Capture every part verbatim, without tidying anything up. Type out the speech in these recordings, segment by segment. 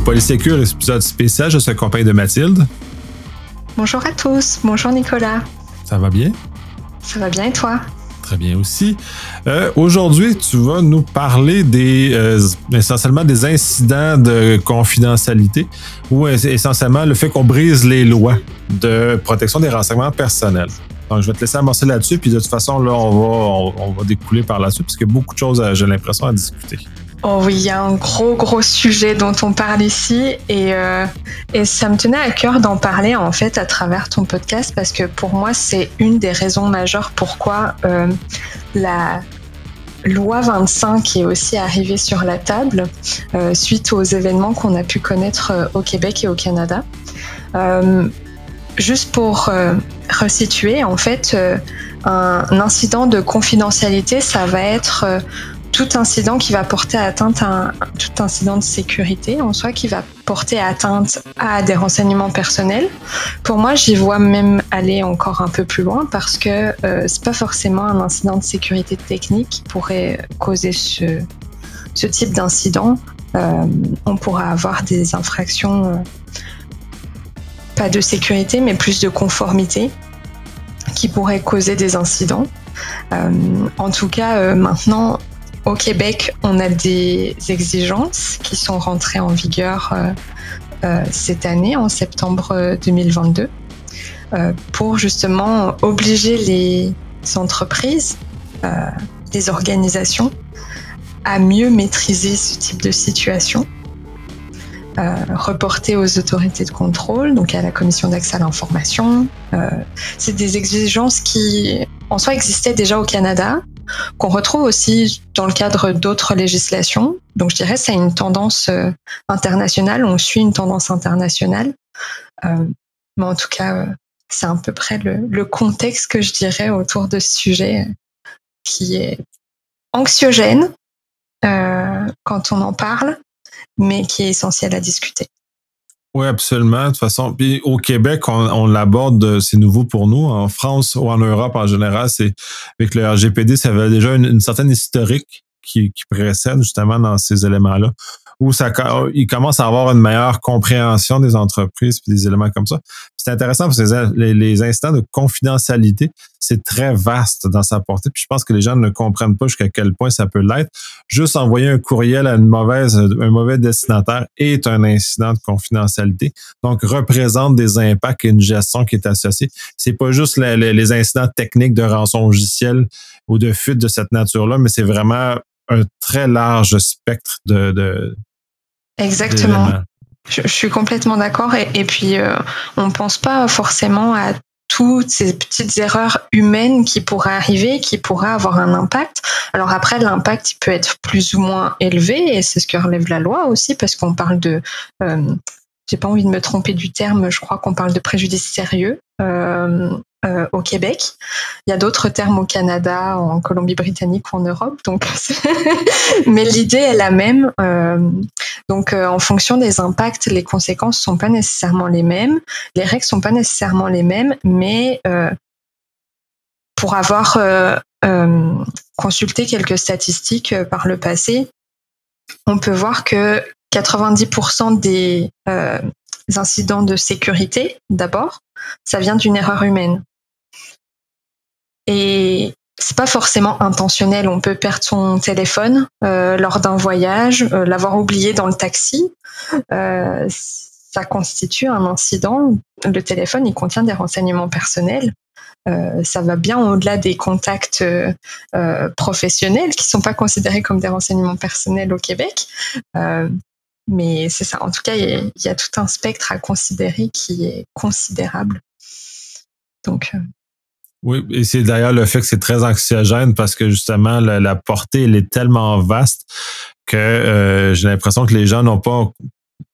pour Police Sécure, épisode spécial. Je suis accompagné de Mathilde. Bonjour à tous. Bonjour Nicolas. Ça va bien? Ça va bien et toi? Très bien aussi. Euh, aujourd'hui, tu vas nous parler des euh, essentiellement des incidents de confidentialité ou essentiellement le fait qu'on brise les lois de protection des renseignements personnels. Donc, je vais te laisser amorcer là-dessus, puis de toute façon, là, on va, on, on va découler par là-dessus, parce qu'il y a beaucoup de choses, à, j'ai l'impression, à discuter. Oh oui, il y a un gros, gros sujet dont on parle ici, et, euh, et ça me tenait à cœur d'en parler, en fait, à travers ton podcast, parce que pour moi, c'est une des raisons majeures pourquoi euh, la loi vingt-cinq est aussi arrivée sur la table, euh, suite aux événements qu'on a pu connaître euh, au Québec et au Canada. Euh, Juste pour euh, resituer, en fait, euh, un, un incident de confidentialité, ça va être euh, tout incident qui va porter atteinte à un, tout incident de sécurité en soi qui va porter atteinte à des renseignements personnels. Pour moi, j'y vois même aller encore un peu plus loin parce que euh, c'est pas forcément un incident de sécurité technique qui pourrait causer ce, ce type d'incident. Euh, on pourra avoir des infractions. Euh, pas de sécurité, mais plus de conformité qui pourrait causer des incidents. Euh, en tout cas, euh, maintenant, au Québec, on a des exigences qui sont rentrées en vigueur euh, euh, cette année, en septembre deux mille vingt-deux, euh, pour justement obliger les entreprises, euh, les organisations, à mieux maîtriser ce type de situation. Euh, reporté aux autorités de contrôle, donc à la commission d'accès à l'information. Euh, c'est des exigences qui, en soi, existaient déjà au Canada, qu'on retrouve aussi dans le cadre d'autres législations. Donc, je dirais, c'est une tendance euh, internationale. On suit une tendance internationale. Euh, mais en tout cas, euh, c'est à peu près le, le contexte que je dirais autour de ce sujet euh, qui est anxiogène euh, quand on en parle, mais qui est essentiel à discuter. Oui, absolument. De toute façon, puis au Québec, on, on l'aborde, c'est nouveau pour nous. En France ou en Europe, en général, c'est avec le R G P D, ça avait déjà une, une certaine historique qui, qui précède justement dans ces éléments-là, où ça, il commence à avoir une meilleure compréhension des entreprises et des éléments comme ça. C'est intéressant parce que les, les incidents de confidentialité, c'est très vaste dans sa portée. Puis je pense que les gens ne comprennent pas jusqu'à quel point ça peut l'être. Juste envoyer un courriel à une mauvaise, un mauvais destinataire est un incident de confidentialité. Donc, représente des impacts et une gestion qui est associée. C'est pas juste les, les, les incidents techniques de rançon logiciel ou de fuite de cette nature-là, mais c'est vraiment un très large spectre de... de Exactement. Je, je suis complètement d'accord. Et, et puis, euh, on ne pense pas forcément à toutes ces petites erreurs humaines qui pourraient arriver, qui pourraient avoir un impact. Alors après, l'impact, il peut être plus ou moins élevé, et c'est ce que relève la loi aussi, parce qu'on parle de... Euh, j'ai pas envie de me tromper du terme, je crois qu'on parle de préjudice sérieux euh, euh, au Québec. Il y a d'autres termes au Canada, en Colombie-Britannique ou en Europe, donc mais l'idée est la même. Euh, donc, euh, en fonction des impacts, les conséquences sont pas nécessairement les mêmes, les règles sont pas nécessairement les mêmes, mais euh, pour avoir euh, euh, consulté quelques statistiques euh, par le passé, on peut voir que quatre-vingt-dix pour cent des euh, incidents de sécurité, d'abord, ça vient d'une erreur humaine. Et c'est pas forcément intentionnel. On peut perdre son téléphone euh, lors d'un voyage, euh, l'avoir oublié dans le taxi. Euh, ça constitue un incident. Le téléphone, il contient des renseignements personnels. Euh, ça va bien au-delà des contacts euh, professionnels qui sont pas considérés comme des renseignements personnels au Québec. Euh, Mais c'est ça. En tout cas, il y, a, il y a tout un spectre à considérer qui est considérable. Donc. Euh... Oui, et c'est d'ailleurs le fait que c'est très anxiogène parce que justement, la, la portée, elle est tellement vaste que euh, j'ai l'impression que les gens n'ont pas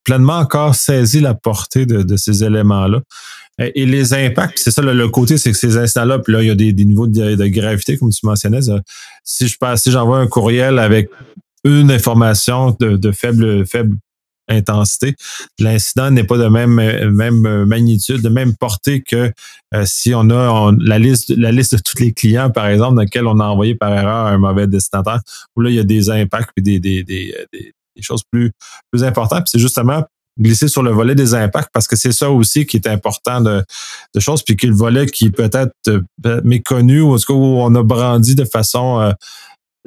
pleinement encore saisi la portée de, de ces éléments-là. Et, et les impacts, c'est ça le, le côté, c'est que ces instants-là, puis là, il y a des, des niveaux de, de gravité, comme tu mentionnais. Ça, si je passe, si j'envoie un courriel avec une information de, de faible, faible intensité, l'incident n'est pas de même, même magnitude, de même portée que euh, si on a on, la liste la liste de tous les clients, par exemple, dans lesquels on a envoyé par erreur un mauvais destinataire, où là, il y a des impacts et des, des, des, des, des choses plus, plus importantes. Puis c'est justement glisser sur le volet des impacts, parce que c'est ça aussi qui est important de, de choses, puis qui est le volet qui est peut-être méconnu, ou en tout cas où on a brandi de façon euh,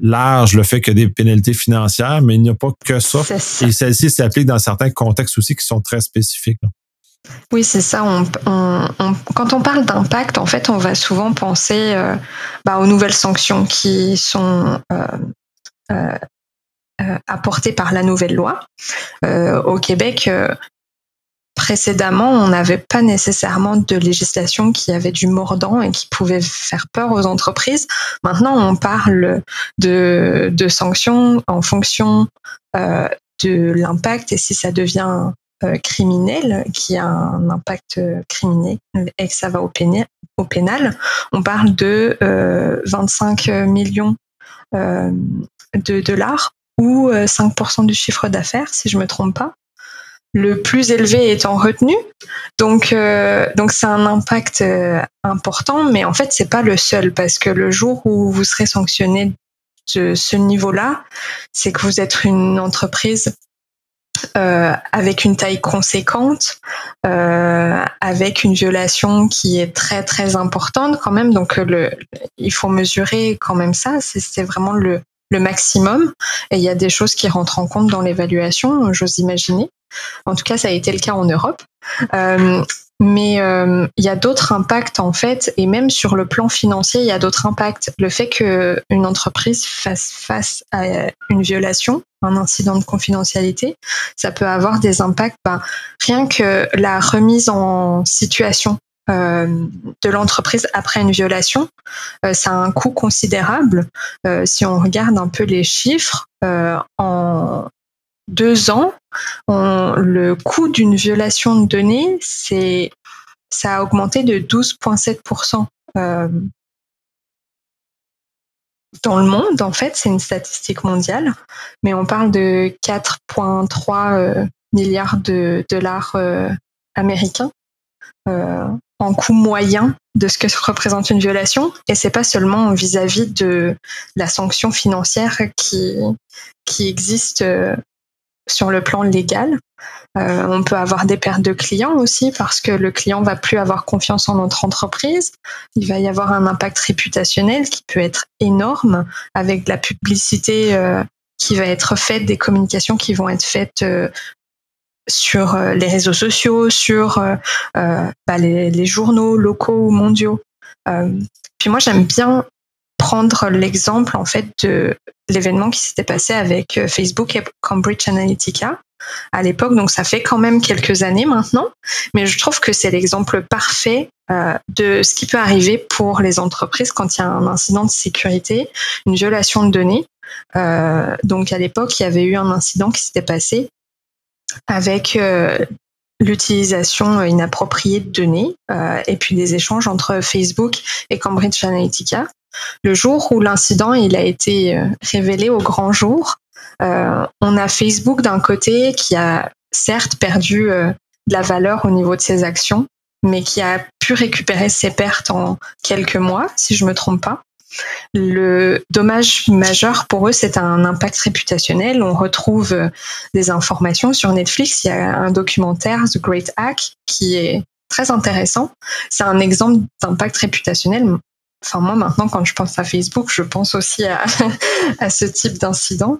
large le fait qu'il y a des pénalités financières, mais il n'y a pas que ça. ça. Et celles-ci s'appliquent dans certains contextes aussi qui sont très spécifiques. Là. Oui, c'est ça. On, on, on, quand on parle d'impact, en fait, on va souvent penser euh, bah, aux nouvelles sanctions qui sont euh, euh, euh, apportées par la nouvelle loi. Euh, au Québec, euh, précédemment, on n'avait pas nécessairement de législation qui avait du mordant et qui pouvait faire peur aux entreprises. Maintenant, on parle de, de sanctions en fonction euh, de l'impact, et si ça devient criminel, qui a un impact criminel et que ça va au pénal, au pénal. On parle de euh, vingt-cinq millions euh, de dollars ou cinq pour cent du chiffre d'affaires, si je me trompe pas. Le plus élevé étant retenu. Donc, euh, donc c'est un impact euh, important, mais en fait, c'est pas le seul, parce que le jour où vous serez sanctionné de ce niveau-là, c'est que vous êtes une entreprise Euh, avec une taille conséquente, euh, avec une violation qui est très très importante quand même. Donc le, il faut mesurer quand même ça, c'est, c'est vraiment le, le maximum. Et il y a des choses qui rentrent en compte dans l'évaluation, j'ose imaginer. En tout cas, ça a été le cas en Europe. Euh, mais euh, il y a d'autres impacts en fait, et même sur le plan financier, il y a d'autres impacts. Le fait qu'une entreprise fasse face à une violation, un incident de confidentialité, ça peut avoir des impacts, ben, rien que la remise en situation euh, de l'entreprise après une violation, euh, ça a un coût considérable. Euh, si on regarde un peu les chiffres, euh, en deux ans, on, le coût d'une violation de données, c'est, ça a augmenté de douze virgule sept pour cent. Euh, Dans le monde, en fait, c'est une statistique mondiale, mais on parle de quatre virgule trois euh, milliards de dollars euh, américains euh, en coût moyen de ce que représente une violation. Et c'est pas seulement vis-à-vis de la sanction financière qui, qui existe euh, sur le plan légal. Euh, on peut avoir des pertes de clients aussi, parce que le client va plus avoir confiance en notre entreprise. Il va y avoir un impact réputationnel qui peut être énorme, avec de la publicité euh, qui va être faite, des communications qui vont être faites euh, sur euh, les réseaux sociaux, sur euh, euh, bah, les, les journaux locaux ou mondiaux. Euh, puis moi, j'aime bien prendre l'exemple en fait de l'événement qui s'était passé avec Facebook et Cambridge Analytica à l'époque, donc ça fait quand même quelques années maintenant, mais je trouve que c'est l'exemple parfait euh, de ce qui peut arriver pour les entreprises quand il y a un incident de sécurité, une violation de données. Euh, donc à l'époque, il y avait eu un incident qui s'était passé avec euh, l'utilisation inappropriée de données euh, et puis des échanges entre Facebook et Cambridge Analytica. Le jour où l'incident il a été révélé au grand jour, euh, on a Facebook d'un côté qui a certes perdu euh, de la valeur au niveau de ses actions, mais qui a pu récupérer ses pertes en quelques mois, si je ne me trompe pas. Le dommage majeur pour eux, c'est un impact réputationnel. On retrouve euh, des informations sur Netflix. Il y a un documentaire, The Great Hack, qui est très intéressant. C'est un exemple d'impact réputationnel. Enfin, moi, maintenant, quand je pense à Facebook, je pense aussi à, à ce type d'incident.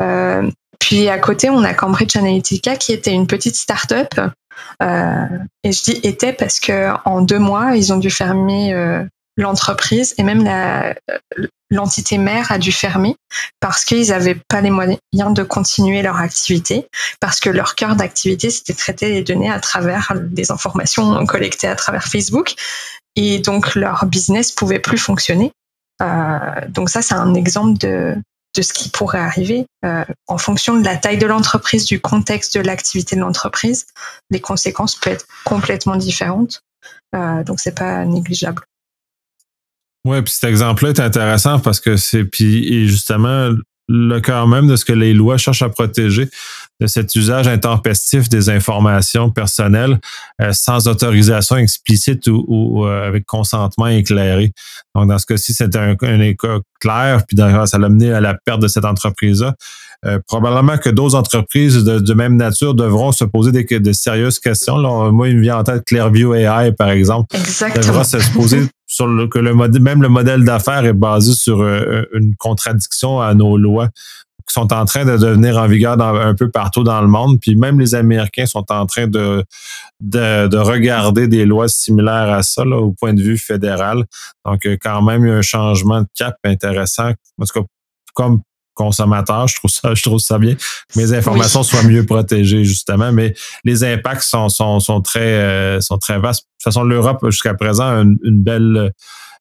Euh, puis, à côté, on a Cambridge Analytica, qui était une petite start-up. Euh, et je dis était parce qu'en deux mois, ils ont dû fermer euh, l'entreprise, et même la, l'entité mère a dû fermer parce qu'ils n'avaient pas les moyens de continuer leur activité, parce que leur cœur d'activité, c'était traiter les données à travers des informations collectées à travers Facebook. Et donc, leur business ne pouvait plus fonctionner. Euh, donc ça, c'est un exemple de, de ce qui pourrait arriver. Euh, en fonction de la taille de l'entreprise, du contexte de l'activité de l'entreprise, les conséquences peuvent être complètement différentes. Euh, donc, ce n'est pas négligeable. Oui, puis cet exemple-là est intéressant parce que c'est puis, justement le cœur même de ce que les lois cherchent à protéger, de cet usage intempestif des informations personnelles euh, sans autorisation explicite ou, ou euh, avec consentement éclairé. Donc, dans ce cas-ci, c'est un, un écho clair, puis dans, ça l'a mené à la perte de cette entreprise-là. Euh, probablement que d'autres entreprises de, de même nature devront se poser des, de sérieuses questions. Là, moi, il me vient en tête Clearview A I, par exemple. Exactement. Devra se poser sur le, que le modèle, même le modèle d'affaires est basé sur euh, une contradiction à nos lois qui sont en train de devenir en vigueur dans, un peu partout dans le monde. Puis même les Américains sont en train de, de, de regarder des lois similaires à ça, là, au point de vue fédéral. Donc, quand même, il y a un changement de cap intéressant. En tout cas, comme consommateur, je trouve ça, je trouve ça bien. Mes informations oui. soient mieux protégées, justement, mais les impacts sont, sont, sont très, euh, sont très vastes. De toute façon, l'Europe, jusqu'à présent, a une, une belle,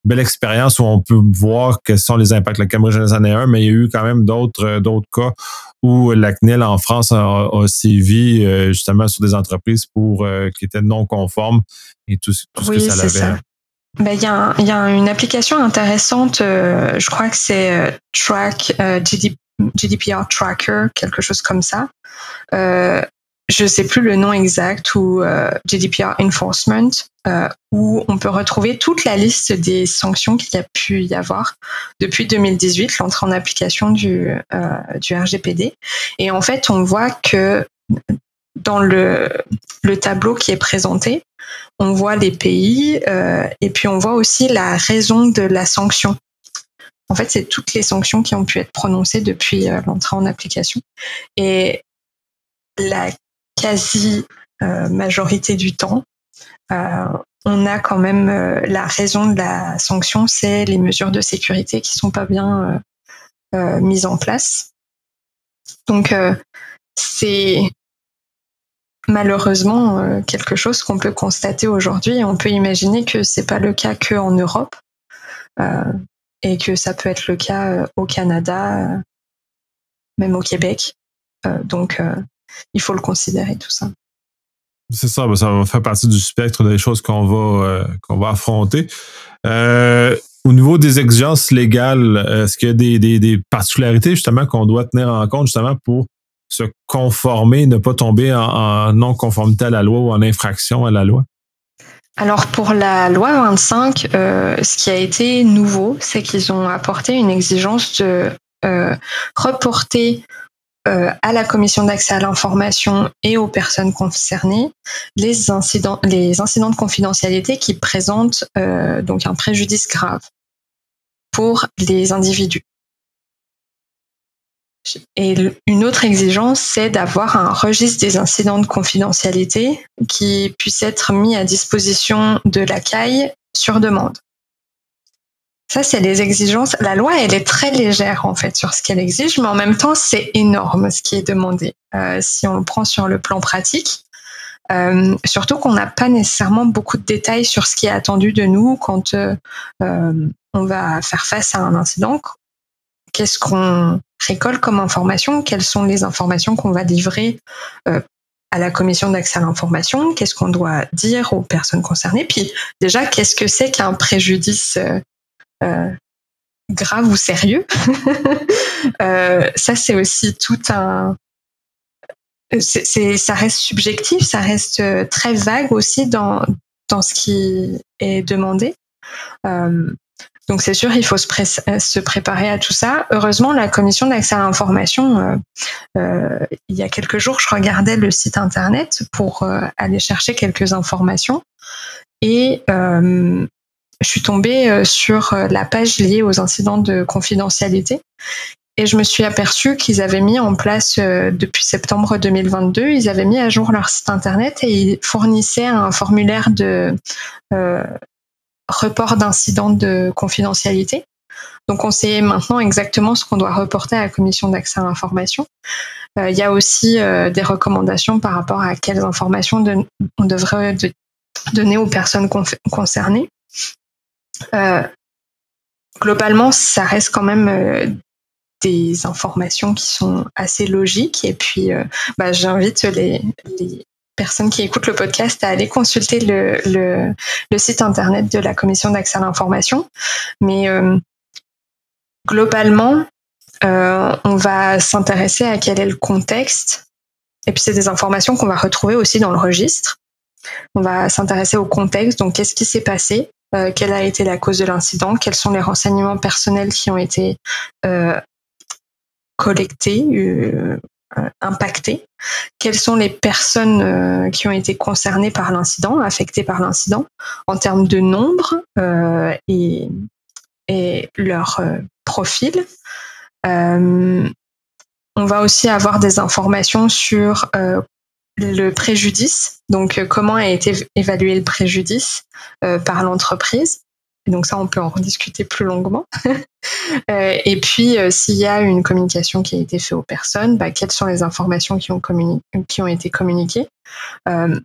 belle expérience où on peut voir quels sont les impacts. La Cambridge en est un, mais il y a eu quand même d'autres, d'autres cas où la C N I L en France a, a sévi, euh, justement, sur des entreprises pour, euh, qui étaient non conformes et tout, tout ce oui, que ça avait. Ça. Ben, il y a un, il y a une application intéressante, euh, je crois que c'est euh, Track, euh, G D P R Tracker, quelque chose comme ça. Euh, je sais plus le nom exact, ou euh, G D P R Enforcement, euh, où on peut retrouver toute la liste des sanctions qu'il y a pu y avoir depuis deux mille dix-huit, l'entrée en application du, euh, du R G P D. Et en fait, on voit que dans le, le tableau qui est présenté, on voit les pays euh, et puis on voit aussi la raison de la sanction. En fait, c'est toutes les sanctions qui ont pu être prononcées depuis euh, l'entrée en application. Et la quasi-majorité euh, du temps, euh, on a quand même euh, la raison de la sanction, c'est les mesures de sécurité qui ne sont pas bien euh, euh, mises en place. Donc, euh, c'est... malheureusement, euh, quelque chose qu'on peut constater aujourd'hui. On peut imaginer que c'est pas le cas qu'en Europe euh, et que ça peut être le cas euh, au Canada, euh, même au Québec. Euh, donc, euh, il faut le considérer, tout ça. C'est ça, ben ça va faire partie du spectre des choses qu'on va, euh, qu'on va affronter. Euh, au niveau des exigences légales, est-ce qu'il y a des, des, des particularités justement qu'on doit tenir en compte justement pour se conformer, ne pas tomber en, en non-conformité à la loi ou en infraction à la loi? Alors, pour la loi vingt-cinq, euh, ce qui a été nouveau, c'est qu'ils ont apporté une exigence de euh, reporter euh, à la commission d'accès à l'information et aux personnes concernées les incidents, les incidents de confidentialité qui présentent euh, donc un préjudice grave pour les individus. Et une autre exigence, c'est d'avoir un registre des incidents de confidentialité qui puisse être mis à disposition de la C A I sur demande. Ça, c'est les exigences. La loi, elle est très légère, en fait, sur ce qu'elle exige, mais en même temps, c'est énorme ce qui est demandé. Euh, si on le prend sur le plan pratique, euh, surtout qu'on n'a pas nécessairement beaucoup de détails sur ce qui est attendu de nous quand euh, euh, on va faire face à un incident. Qu'est-ce qu'on récolte comme information? Quelles sont les informations qu'on va livrer euh, à la commission d'accès à l'information? Qu'est-ce qu'on doit dire aux personnes concernées? Puis déjà, qu'est-ce que c'est qu'un préjudice euh, euh, grave ou sérieux? euh, ça, c'est aussi tout un... C'est, c'est, ça reste subjectif, ça reste très vague aussi dans, dans ce qui est demandé. Euh, Donc c'est sûr, il faut se, pré- se préparer à tout ça. Heureusement, la commission d'accès à l'information, euh, euh, il y a quelques jours, je regardais le site internet pour euh, aller chercher quelques informations et euh, je suis tombée sur la page liée aux incidents de confidentialité et je me suis aperçue qu'ils avaient mis en place, euh, depuis septembre deux mille vingt-deux, ils avaient mis à jour leur site internet et ils fournissaient un formulaire de... Euh, report d'incidents de confidentialité. Donc, on sait maintenant exactement ce qu'on doit reporter à la commission d'accès à l'information. Euh, il y a aussi euh, des recommandations par rapport à quelles informations de, on devrait de, donner aux personnes conf- concernées. Euh, globalement, ça reste quand même euh, des informations qui sont assez logiques. Et puis, euh, bah, j'invite les... les personnes qui écoutent le podcast à aller consulter le, le, le site internet de la commission d'accès à l'information. Mais euh, globalement, euh, on va s'intéresser à quel est le contexte. Et puis, c'est des informations qu'on va retrouver aussi dans le registre. On va s'intéresser au contexte. Donc, qu'est-ce qui s'est passé? Euh, quelle a été la cause de l'incident? Quels sont les renseignements personnels qui ont été euh, collectées, euh, impactées, quelles sont les personnes euh, qui ont été concernées par l'incident, affectées par l'incident, en termes de nombre euh, et, et leur euh, profil. Euh, on va aussi avoir des informations sur euh, le préjudice, donc euh, comment a été évalué le préjudice euh, par l'entreprise. Et donc ça, on peut en rediscuter plus longuement. euh, et puis, euh, s'il y a une communication qui a été faite aux personnes, bah, quelles sont les informations qui ont, communi- qui ont été communiquées euh,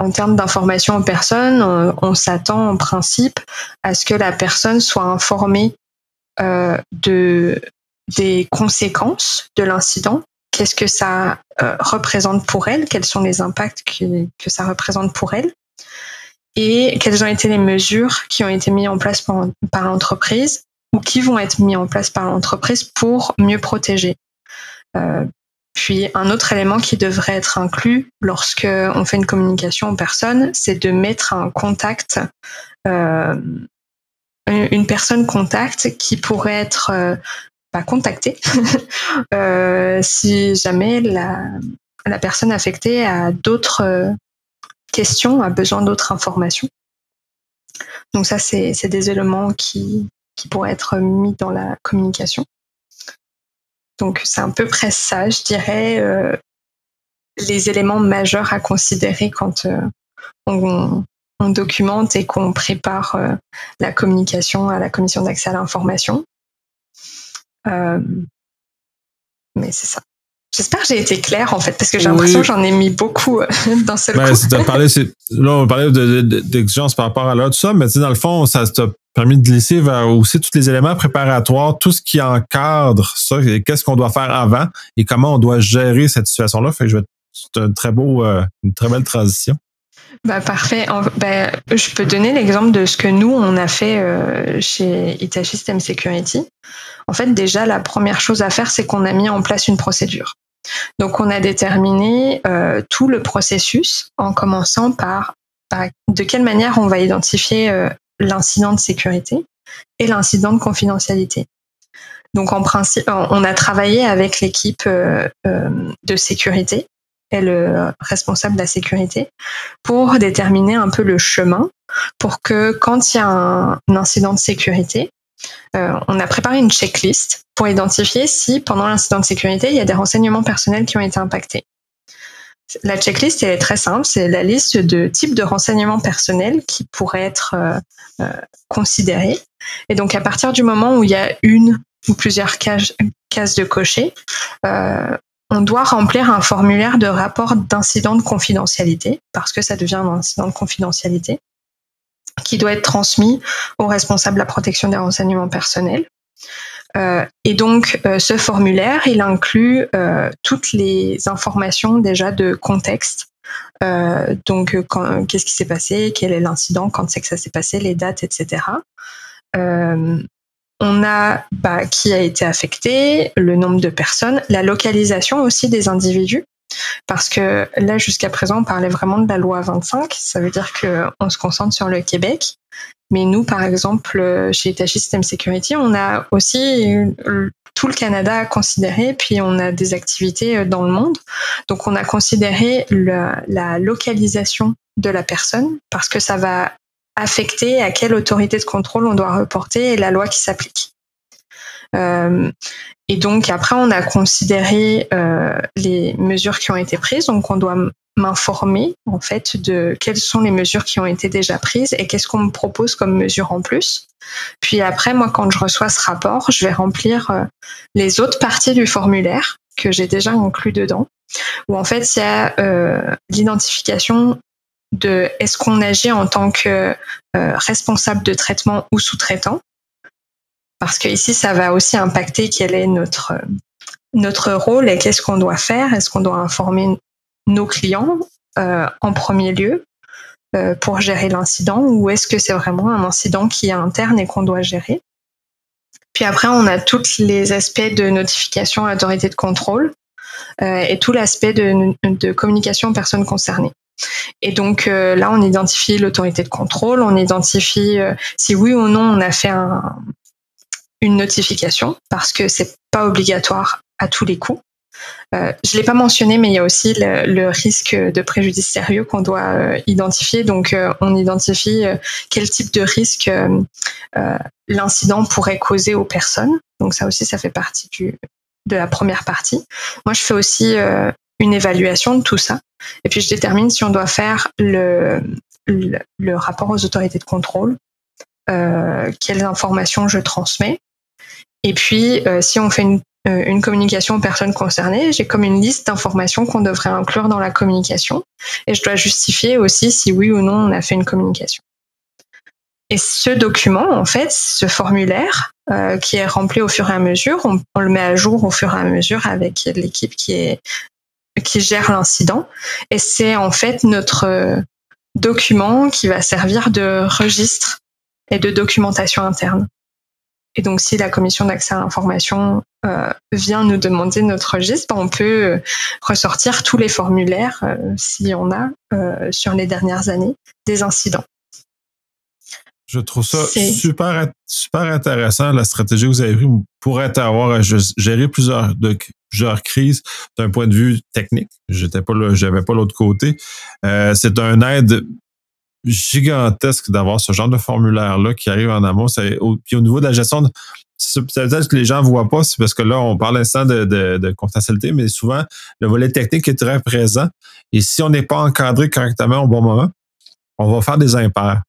En termes d'informations aux personnes, on, on s'attend en principe à ce que la personne soit informée euh, de, des conséquences de l'incident. Qu'est-ce que ça euh, représente pour elle? Quels sont les impacts que, que ça représente pour elle? Et quelles ont été les mesures qui ont été mises en place par, par l'entreprise ou qui vont être mises en place par l'entreprise pour mieux protéger. Euh, puis un autre élément qui devrait être inclus lorsque on fait une communication aux personnes, c'est de mettre un contact, euh, une personne contact qui pourrait être euh, bah, contactée euh, si jamais la, la personne affectée a d'autres euh, question, a besoin d'autres informations. Donc ça, c'est, c'est des éléments qui, qui pourraient être mis dans la communication. Donc c'est à peu près ça, je dirais, euh, les éléments majeurs à considérer quand euh, on, on documente et qu'on prépare euh, la communication à la commission d'accès à l'information. Euh, mais c'est ça. J'espère que j'ai été claire, en fait, parce que j'ai l'impression oui. que j'en ai mis beaucoup euh, dans ce ben, coup. T'as parlé, c'est, là, on parlait de, de, d'exigence par rapport à l'heure, tout ça, mais tu sais, dans le fond, ça t'a permis de glisser vers aussi tous les éléments préparatoires, tout ce qui encadre ça, et qu'est-ce qu'on doit faire avant et comment on doit gérer cette situation-là. Fait que je vais, c'est un très beau, euh, une très belle transition. Bah parfait. Ben, je peux donner l'exemple de ce que nous, on a fait euh, chez Etagis System Security. En fait, déjà, la première chose à faire, c'est qu'on a mis en place une procédure. Donc, on a déterminé euh, tout le processus en commençant par, par de quelle manière on va identifier euh, l'incident de sécurité et l'incident de confidentialité. Donc, en principe, on a travaillé avec l'équipe euh, euh, de sécurité et le responsable de la sécurité pour déterminer un peu le chemin pour que quand il y a un, un incident de sécurité, euh, on a préparé une checklist pour identifier si pendant l'incident de sécurité, il y a des renseignements personnels qui ont été impactés. La checklist, elle est très simple, c'est la liste de types de renseignements personnels qui pourraient être euh, euh, considérés. Et donc, à partir du moment où il y a une ou plusieurs cases, cases de cocher, euh, on doit remplir un formulaire de rapport d'incident de confidentialité, parce que ça devient un incident de confidentialité, qui doit être transmis au responsable de la protection des renseignements personnels. Euh, et donc, euh, ce formulaire, il inclut euh, toutes les informations déjà de contexte. Euh, donc, quand, qu'est-ce qui s'est passé, quel est l'incident, quand c'est que ça s'est passé, les dates, et cetera. Euh, On a bah, qui a été affecté, le nombre de personnes, la localisation aussi des individus, parce que là, jusqu'à présent, on parlait vraiment de la loi vingt-cinq, ça veut dire qu'on se concentre sur le Québec, mais nous, par exemple, chez Itachi System Security, on a aussi tout le Canada à considérer, puis on a des activités dans le monde, donc on a considéré la, la localisation de la personne, parce que ça va affecter à quelle autorité de contrôle on doit reporter et la loi qui s'applique. Euh, et donc, après, on a considéré euh, les mesures qui ont été prises. Donc, on doit m'informer, en fait, de quelles sont les mesures qui ont été déjà prises et qu'est-ce qu'on me propose comme mesure en plus. Puis après, moi, quand je reçois ce rapport, je vais remplir euh, les autres parties du formulaire que j'ai déjà inclus dedans, où, en fait, il y a euh, l'identification de est-ce qu'on agit en tant que euh, responsable de traitement ou sous-traitant, parce que ici ça va aussi impacter quel est notre notre rôle et qu'est-ce qu'on doit faire, est-ce qu'on doit informer nos clients euh, en premier lieu euh, pour gérer l'incident ou est-ce que c'est vraiment un incident qui est interne et qu'on doit gérer. Puis après on a tous les aspects de notification à l'autorité de contrôle euh, et tout l'aspect de, de communication aux personnes concernées. Et donc euh, là, on identifie l'autorité de contrôle, on identifie euh, si oui ou non on a fait un, une notification, parce que c'est pas obligatoire à tous les coups. Euh, je l'ai pas mentionné, mais il y a aussi le, le risque de préjudice sérieux qu'on doit euh, identifier. Donc, euh, on identifie euh, quel type de risque euh, euh, l'incident pourrait causer aux personnes. Donc, ça aussi, ça fait partie du, de la première partie. Moi, je fais aussi euh, une évaluation de tout ça. Et puis, je détermine si on doit faire le, le, le rapport aux autorités de contrôle, euh, quelles informations je transmets. Et puis, euh, si on fait une une communication aux personnes concernées, j'ai comme une liste d'informations qu'on devrait inclure dans la communication et je dois justifier aussi si oui ou non on a fait une communication. Et ce document, en fait, ce formulaire euh, qui est rempli au fur et à mesure, on, on le met à jour au fur et à mesure avec l'équipe qui, est, qui gère l'incident et c'est en fait notre document qui va servir de registre et de documentation interne. Et donc, si la commission d'accès à l'information euh, vient nous demander notre registre, on peut ressortir tous les formulaires, euh, s'il y en a, euh, sur les dernières années, des incidents. Je trouve ça super, super intéressant, la stratégie que vous avez prise pour avoir à gérer plusieurs, de, plusieurs crises d'un point de vue technique. J'étais pas là, j'avais pas l'autre côté. Euh, c'est un aide gigantesque d'avoir ce genre de formulaire-là qui arrive en amont. C'est, au, puis au niveau de la gestion, de, c'est peut-être que les gens ne voient pas, c'est parce que là, on parle instant de, de, de confidentialité, mais souvent, le volet technique est très présent. Et si on n'est pas encadré correctement au bon moment, on va faire des impairs.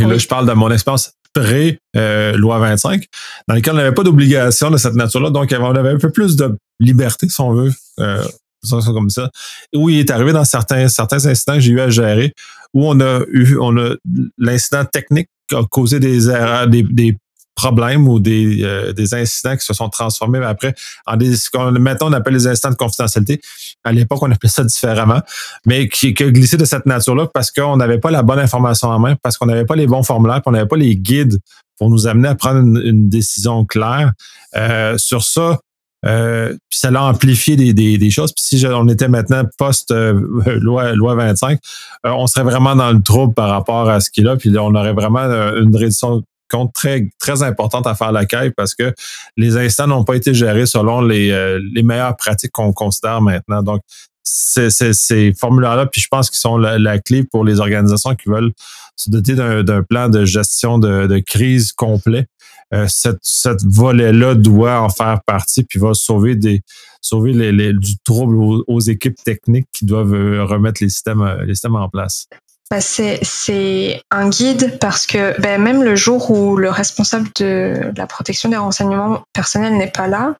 Et oui. Là, je parle de mon expérience pré-loi euh, vingt-cinq, dans laquelle on n'avait pas d'obligation de cette nature-là, donc on avait un peu plus de liberté, si on veut, euh, comme ça. Et oui, il est arrivé dans certains, certains incidents que j'ai eu à gérer, où on a eu, on a l'incident technique qui a causé des erreurs, des, des problèmes ou des, euh, des incidents qui se sont transformés après en des, ce qu'on, maintenant on appelle les incidents de confidentialité. À l'époque, on appelait ça différemment, mais qui, qui a glissé de cette nature-là parce qu'on n'avait pas la bonne information en main, parce qu'on n'avait pas les bons formulaires, puis on n'avait pas les guides pour nous amener à prendre une, une décision claire. Euh, sur ça, Euh, puis ça l'a amplifié des, des, des choses. Puis si je, on était maintenant post-loi euh, loi vingt-cinq, euh, on serait vraiment dans le trouble par rapport à ce qu'il a. Puis on aurait vraiment une réduction de compte très, très importante à faire à la caille parce que les instants n'ont pas été gérés selon les, euh, les meilleures pratiques qu'on considère maintenant. Donc, c'est, c'est, ces formulaires-là, puis je pense qu'ils sont la, la clé pour les organisations qui veulent se doter d'un, d'un plan de gestion de, de crise complet. Euh, cette, cette volet-là doit en faire partie puis va sauver des sauver les, les, du trouble aux, aux équipes techniques qui doivent euh, remettre les systèmes, les systèmes en place. Ben c'est, c'est un guide parce que ben même le jour où le responsable de la protection des renseignements personnels n'est pas là,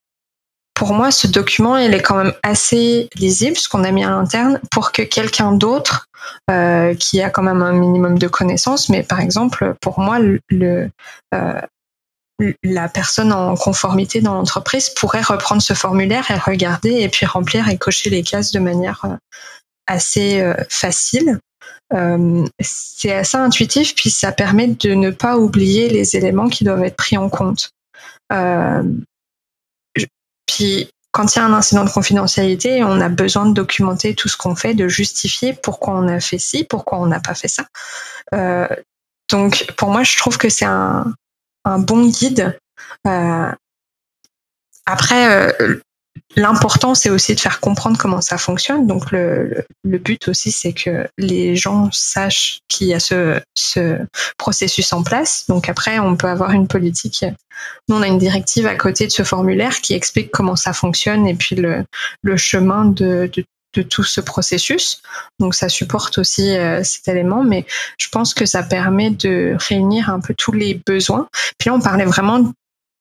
pour moi, ce document, il est quand même assez lisible, ce qu'on a mis à l'interne, pour que quelqu'un d'autre euh, qui a quand même un minimum de connaissances, mais par exemple, pour moi, le... le euh, la personne en conformité dans l'entreprise pourrait reprendre ce formulaire et regarder et puis remplir et cocher les cases de manière assez facile. C'est assez intuitif, puis ça permet de ne pas oublier les éléments qui doivent être pris en compte. Puis, quand il y a un incident de confidentialité, on a besoin de documenter tout ce qu'on fait, de justifier pourquoi on a fait ci, pourquoi on n'a pas fait ça. Donc, pour moi, je trouve que c'est un un bon guide. Euh, après, euh, l'important, c'est aussi de faire comprendre comment ça fonctionne. Donc, le, le, le but aussi, c'est que les gens sachent qu'il y a ce, ce processus en place. Donc, après, on peut avoir une politique. Nous, on a une directive à côté de ce formulaire qui explique comment ça fonctionne et puis le, le chemin de, de, de tout ce processus. Donc, ça supporte aussi euh, cet élément, mais je pense que ça permet de réunir un peu tous les besoins. Puis là, on parlait vraiment,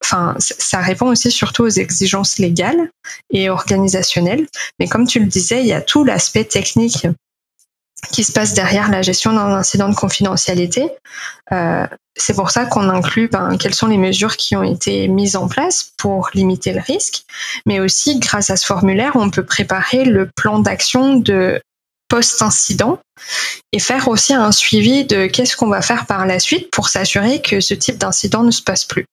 enfin, ça répond aussi surtout aux exigences légales et organisationnelles. Mais comme tu le disais, il y a tout l'aspect technique qui se passe derrière la gestion d'un incident de confidentialité. Euh, c'est pour ça qu'on inclut ben, quelles sont les mesures qui ont été mises en place pour limiter le risque, mais aussi grâce à ce formulaire, on peut préparer le plan d'action de post-incident et faire aussi un suivi de qu'est-ce qu'on va faire par la suite pour s'assurer que ce type d'incident ne se passe plus.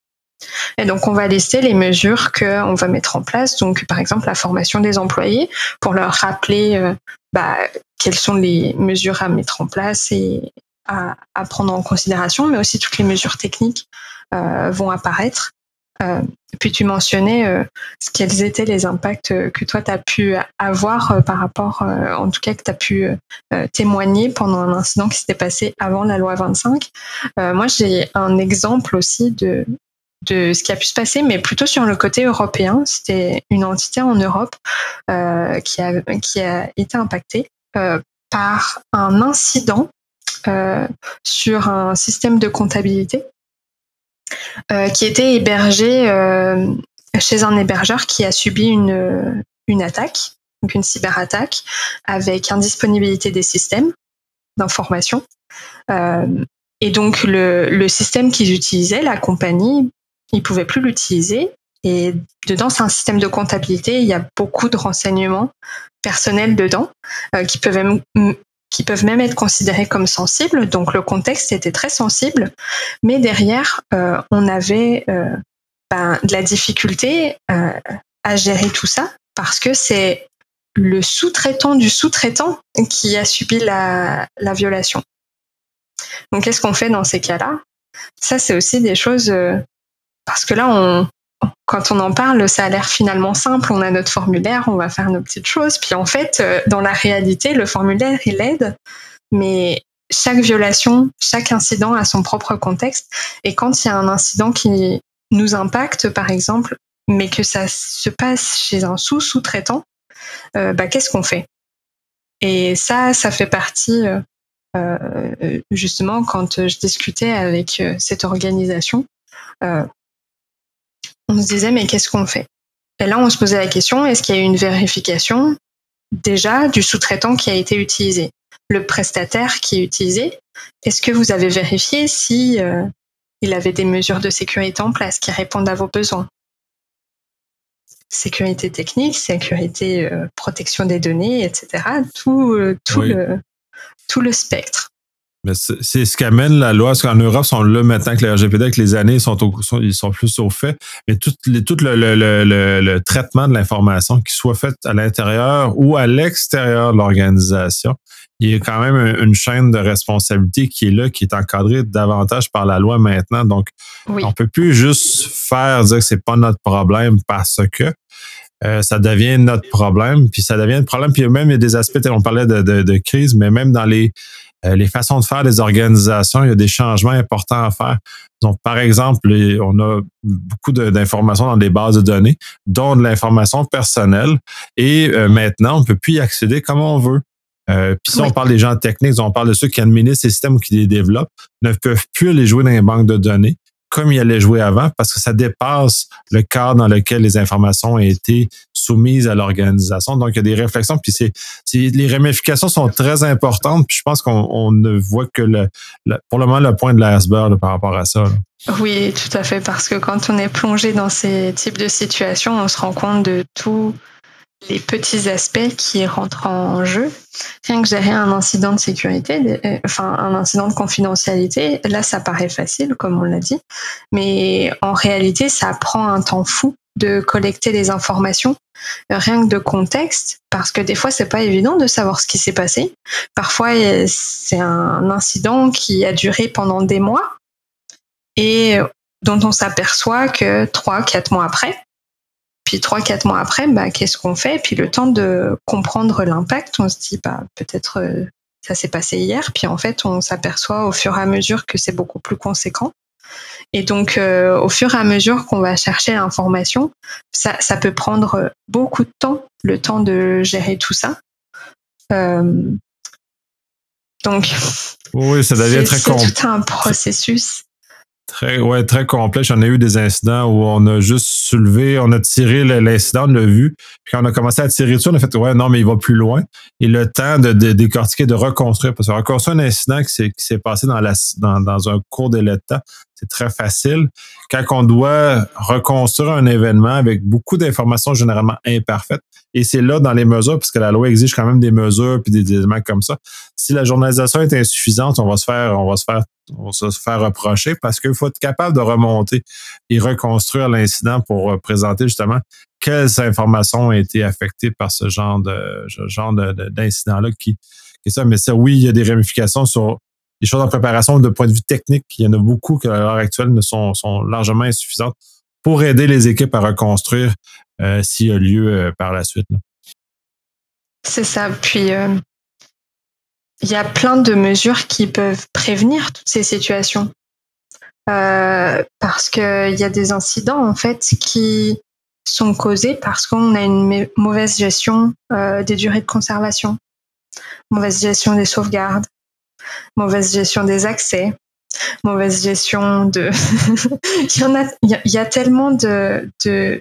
Et donc, on va lister les mesures qu'on va mettre en place. Donc, par exemple, la formation des employés pour leur rappeler euh, bah, quelles sont les mesures à mettre en place et à, à prendre en considération, mais aussi toutes les mesures techniques euh, vont apparaître. Euh, puis tu mentionnais euh, quels étaient les impacts euh, que toi tu as pu avoir euh, par rapport, euh, en tout cas que tu as pu euh, témoigner pendant un incident qui s'était passé avant la loi vingt-cinq. Euh, moi j'ai un exemple aussi de, de ce qui a pu se passer, mais plutôt sur le côté européen. C'était une entité en Europe euh, qui, a, qui a été impactée euh, par un incident euh, sur un système de comptabilité. Euh, qui était hébergé euh, chez un hébergeur qui a subi une, une attaque, donc une cyberattaque, avec indisponibilité des systèmes d'information. Euh, et donc, le, le système qu'ils utilisaient, la compagnie, ils ne pouvaient plus l'utiliser. Et dedans, c'est un système de comptabilité, il y a beaucoup de renseignements personnels dedans euh, qui peuvent même... qui peuvent même être considérés comme sensibles. Donc, le contexte était très sensible. Mais derrière, euh, on avait euh, ben, de la difficulté euh, à gérer tout ça parce que c'est le sous-traitant du sous-traitant qui a subi la, la violation. Donc, qu'est-ce qu'on fait dans ces cas-là ? Ça, c'est aussi des choses... Euh, parce que là, on... Quand on en parle, ça a l'air finalement simple, on a notre formulaire, on va faire nos petites choses. Puis en fait, dans la réalité, le formulaire, il aide, mais chaque violation, chaque incident a son propre contexte. Et quand il y a un incident qui nous impacte, par exemple, mais que ça se passe chez un sous-sous-traitant, euh, bah, qu'est-ce qu'on fait ? Et ça, ça fait partie, euh, justement, quand je discutais avec cette organisation, euh, on se disait, mais qu'est-ce qu'on fait ? Et là, on se posait la question, est-ce qu'il y a eu une vérification déjà du sous-traitant qui a été utilisé ? Le prestataire qui est utilisé, est-ce que vous avez vérifié si euh, il avait des mesures de sécurité en place qui répondent à vos besoins ? Sécurité technique, sécurité, euh, protection des données, et cetera. Tout, euh, tout, oui. le, tout le spectre. Mais c'est ce qu'amène la loi, parce qu'en Europe, ils sont là maintenant que le R G P D, avec les années, ils sont, au, sont, ils sont plus au fait, mais tout, les, tout le, le, le, le, le traitement de l'information, qu'il soit fait à l'intérieur ou à l'extérieur de l'organisation, il y a quand même une chaîne de responsabilité qui est là, qui est encadrée davantage par la loi maintenant. Donc, oui. On ne peut plus juste faire, dire que c'est pas notre problème parce que Euh, ça devient notre problème, puis ça devient un problème. Puis même, il y a des aspects, on parlait de, de, de crise, mais même dans les, euh, les façons de faire des organisations, il y a des changements importants à faire. Donc, par exemple, les, on a beaucoup de, d'informations dans des bases de données, dont de l'information personnelle, et euh, maintenant, on ne peut plus y accéder comme on veut. Euh, puis si oui. On parle des gens techniques, on parle de ceux qui administrent les systèmes ou qui les développent, ne peuvent plus les jouer dans les banques de données, comme il allait jouer avant, parce que ça dépasse le cadre dans lequel les informations ont été soumises à l'organisation. Donc, il y a des réflexions, puis c'est, c'est les ramifications sont très importantes, puis je pense qu'on on ne voit que le, le, pour le moment le point de l'iceberg là, par rapport à ça. Là. Oui, tout à fait, parce que quand on est plongé dans ces types de situations, on se rend compte de tous les petits aspects qui rentrent en jeu. Rien que gérer un incident de sécurité, euh, enfin un incident de confidentialité, là ça paraît facile comme on l'a dit, mais en réalité ça prend un temps fou de collecter les informations, rien que de contexte, parce que des fois c'est pas évident de savoir ce qui s'est passé. Parfois c'est un incident qui a duré pendant des mois et dont on s'aperçoit que trois quatre mois après, Puis trois, quatre mois après, bah, qu'est-ce qu'on fait ? Puis le temps de comprendre l'impact, on se dit bah, peut-être euh, ça s'est passé hier. Puis en fait, on s'aperçoit au fur et à mesure que c'est beaucoup plus conséquent. Et donc, euh, au fur et à mesure qu'on va chercher l'information, ça, ça peut prendre beaucoup de temps, le temps de gérer tout ça. Euh, donc, oui, ça devient c'est, très c'est compl- tout un processus. Très, ouais, très complexe. J'en ai eu des incidents où on a juste soulevé, on a tiré l'incident, on l'a vu. Puis quand on a commencé à tirer dessus, on a fait, ouais, non, mais il va plus loin. Et le temps de, de décortiquer, de reconstruire. Parce que reconstruire un incident qui s'est, qui s'est passé dans, la, dans, dans un court délai de temps, c'est très facile. Quand on doit reconstruire un événement avec beaucoup d'informations généralement imparfaites, et c'est là dans les mesures, parce que la loi exige quand même des mesures puis des éléments comme ça. Si la journalisation est insuffisante, on va se faire, on va se faire, on va se faire reprocher parce qu'il faut être capable de remonter et reconstruire l'incident pour présenter justement quelles informations ont été affectées par ce genre de, ce genre de, de, d'incident-là qui, qui est ça. Mais ça, oui, il y a des ramifications sur les choses en préparation de point de vue technique. Il y en a beaucoup qui, à l'heure actuelle, ne sont, sont largement insuffisantes. pour aider les équipes à reconstruire euh, s'il y a lieu euh, par la suite. Là. C'est ça. Puis, euh, il y a plein de mesures qui peuvent prévenir toutes ces situations. Euh, parce qu'il y a des incidents, en fait, qui sont causés parce qu'on a une mauvaise gestion euh, des durées de conservation, mauvaise gestion des sauvegardes, mauvaise gestion des accès, mauvaise gestion de... il, y en a, il y a tellement de, de,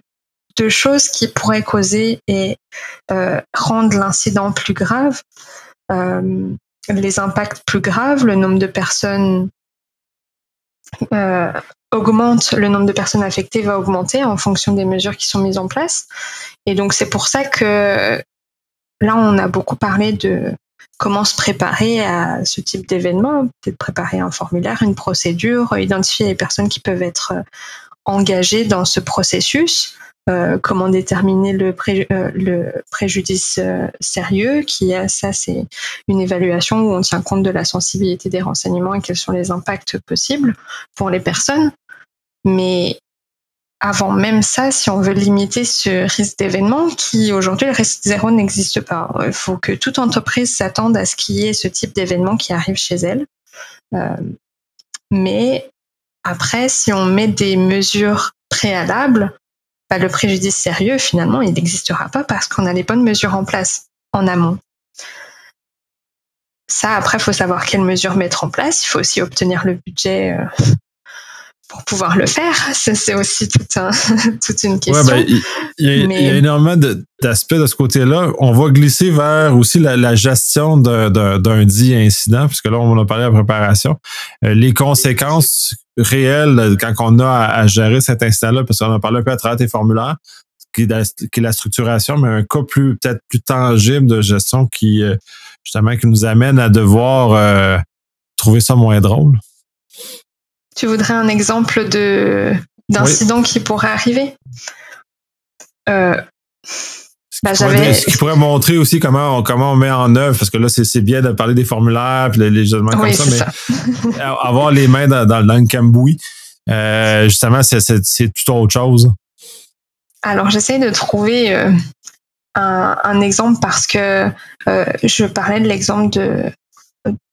de choses qui pourraient causer et euh, rendre l'incident plus grave, euh, les impacts plus graves, le nombre de personnes euh, augmente, le nombre de personnes affectées va augmenter en fonction des mesures qui sont mises en place. Et donc, c'est pour ça que là, on a beaucoup parlé de comment se préparer à ce type d'événement, peut-être préparer un formulaire, une procédure, identifier les personnes qui peuvent être engagées dans ce processus, euh, comment déterminer le, pré- euh, le préjudice euh, sérieux, qui a, ça c'est une évaluation où on tient compte de la sensibilité des renseignements et quels sont les impacts possibles pour les personnes. Mais avant même ça, si on veut limiter ce risque d'événement, qui aujourd'hui, le risque zéro n'existe pas. Il faut que toute entreprise s'attende à ce qu'il y ait ce type d'événement qui arrive chez elle. Euh, mais après, si on met des mesures préalables, bah, le préjudice sérieux, finalement, il n'existera pas parce qu'on a les bonnes mesures en place en amont. Ça, après, il faut savoir quelles mesures mettre en place. Il faut aussi obtenir le budget... Euh, pour pouvoir le faire, c'est aussi tout un, toute une question. Ouais, ben, il, y a, Mais... il y a énormément de, d'aspects de ce côté-là. On va glisser vers aussi la, la gestion de, de, d'un dit incident, puisque là, on a parlé de la préparation. Les conséquences réelles quand on a à, à gérer cet incident-là, parce qu'on en parlait un peu à travers tes formulaires, qui est, la, qui est la structuration, mais un cas plus peut-être plus tangible de gestion qui, justement, qui nous amène à devoir euh, trouver ça moins drôle. Tu voudrais un exemple de, d'incident oui. qui pourrait arriver? Euh, bah ce, qui j'avais... pourrait, ce qui pourrait montrer aussi comment on, comment on met en œuvre, parce que là, c'est, c'est bien de parler des formulaires et les jugements comme oui, ça, mais ça. avoir les mains dans, dans, dans le cambouis, euh, justement, c'est, c'est, c'est tout autre chose. Alors, j'essaie de trouver euh, un, un exemple parce que euh, je parlais de l'exemple de...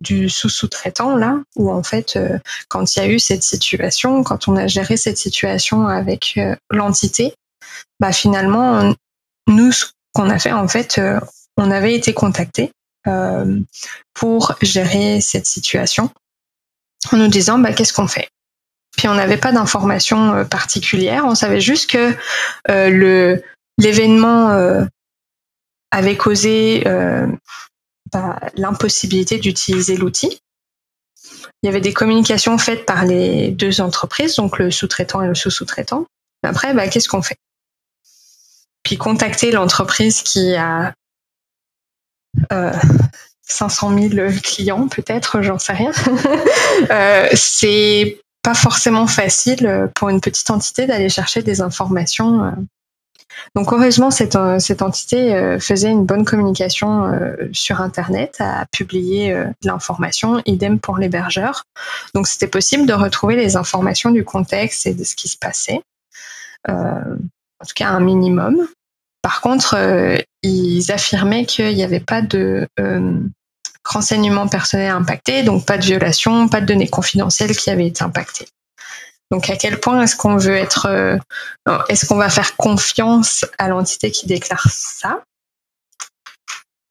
du sous-sous-traitant là, où en fait, euh, quand il y a eu cette situation, quand on a géré cette situation avec euh, l'entité, bah finalement, on, nous, ce qu'on a fait, en fait, euh, on avait été contactés euh, pour gérer cette situation en nous disant, bah, qu'est-ce qu'on fait? Puis on n'avait pas d'informations euh, particulières, on savait juste que euh, le, l'événement euh, avait causé... Euh, Bah, l'impossibilité d'utiliser l'outil. Il y avait des communications faites par les deux entreprises, donc le sous-traitant et le sous-sous-traitant. Après, bah, qu'est-ce qu'on fait? Puis contacter l'entreprise qui a euh, cinq cent mille clients, peut-être, j'en sais rien. euh, c'est pas forcément facile pour une petite entité d'aller chercher des informations. Euh, Donc, heureusement, cette, cette entité faisait une bonne communication sur Internet, a publié de l'information, idem pour l'hébergeur. Donc, c'était possible de retrouver les informations du contexte et de ce qui se passait, euh, en tout cas un minimum. Par contre, euh, ils affirmaient qu'il n'y avait pas de euh, renseignements personnels impactés, donc pas de violation, pas de données confidentielles qui avaient été impactées. Donc, à quel point est-ce qu'on veut être... Euh, est-ce qu'on va faire confiance à l'entité qui déclare ça?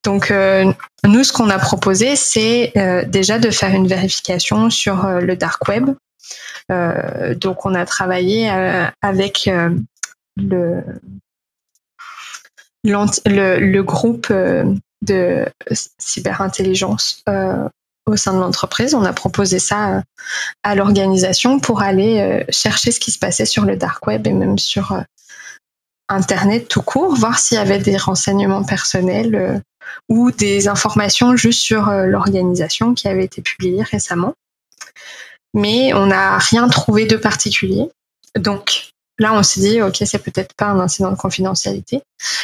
Donc, euh, nous, ce qu'on a proposé, c'est euh, déjà de faire une vérification sur euh, le dark web. Euh, donc, on a travaillé euh, avec euh, le, le, le groupe euh, de cyberintelligence euh, au sein de l'entreprise. On a proposé ça à l'organisation pour aller chercher ce qui se passait sur le dark web et même sur Internet tout court, voir s'il y avait des renseignements personnels ou des informations juste sur l'organisation qui avait été publiée récemment. Mais on n'a rien trouvé de particulier. Donc là, on s'est dit, OK, c'est peut-être pas un incident de confidentialité.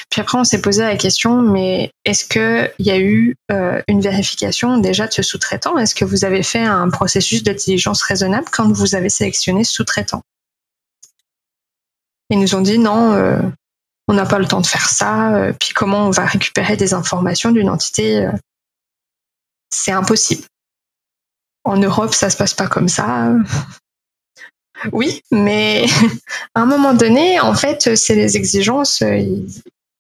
Puis après, on s'est posé la question, mais est-ce qu'il y a eu euh, une vérification déjà de ce sous-traitant? Est-ce que vous avez fait un processus de diligence raisonnable quand vous avez sélectionné ce sous-traitant? Ils nous ont dit non, euh, on n'a pas le temps de faire ça. Euh, puis comment on va récupérer des informations d'une entité euh, c'est impossible. En Europe, ça se passe pas comme ça. Oui, mais à un moment donné, en fait, c'est les exigences.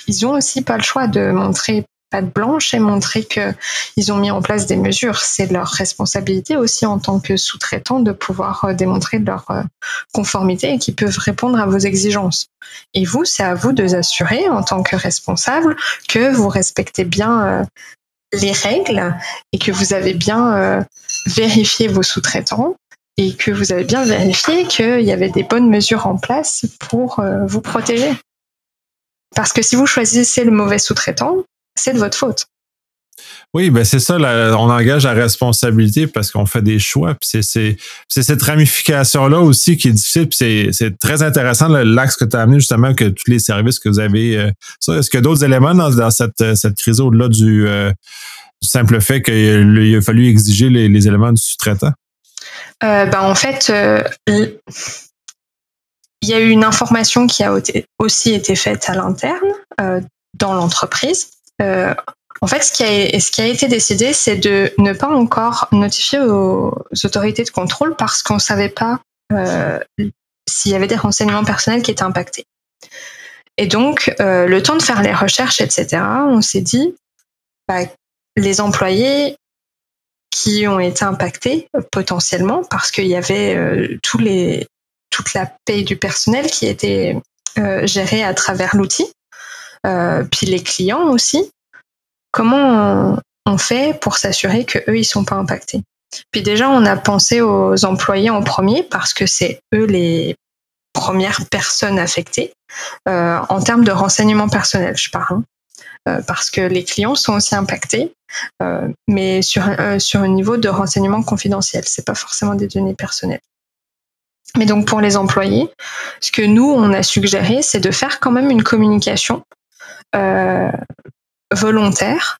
Ils ont aussi pas le choix de montrer patte blanche et montrer qu'ils ont mis en place des mesures. C'est leur responsabilité aussi en tant que sous-traitants de pouvoir démontrer leur conformité et qu'ils peuvent répondre à vos exigences. Et vous, c'est à vous de vous assurer en tant que responsable que vous respectez bien les règles et que vous avez bien vérifié vos sous-traitants et que vous avez bien vérifié qu'il y avait des bonnes mesures en place pour vous protéger. Parce que si vous choisissez le mauvais sous-traitant, c'est de votre faute. Oui, ben c'est ça, la, on engage la responsabilité parce qu'on fait des choix. Puis c'est, c'est, c'est cette ramification-là aussi qui est difficile. Puis c'est, c'est très intéressant là, l'axe que tu as amené justement, que tous les services que vous avez. Euh, ça, est-ce qu'il y a d'autres éléments dans, dans cette, cette crise au-delà du, euh, du simple fait qu'il il a fallu exiger les, les éléments du sous-traitant? Euh, ben en fait, euh, l... il y a eu une information qui a aussi été faite à l'interne euh, dans l'entreprise. Euh, en fait, ce qui, a, ce qui a été décidé, c'est de ne pas encore notifier aux autorités de contrôle parce qu'on ne savait pas euh, s'il y avait des renseignements personnels qui étaient impactés. Et donc, euh, le temps de faire les recherches, et cetera, on s'est dit, bah, les employés qui ont été impactés euh, potentiellement parce qu'il y avait euh, tous les, toute la paye du personnel qui était euh, gérée à travers l'outil. Euh, puis les clients aussi, comment on fait pour s'assurer qu'eux, ils ne sont pas impactés? Puis déjà, on a pensé aux employés en premier parce que c'est eux les premières personnes affectées euh, en termes de renseignements personnels, je parle, hein, euh, parce que les clients sont aussi impactés, euh, mais sur, euh, sur un niveau de renseignement confidentiel, ce n'est pas forcément des données personnelles. Mais donc pour les employés, ce que nous, on a suggéré, c'est de faire quand même une communication Euh, volontaire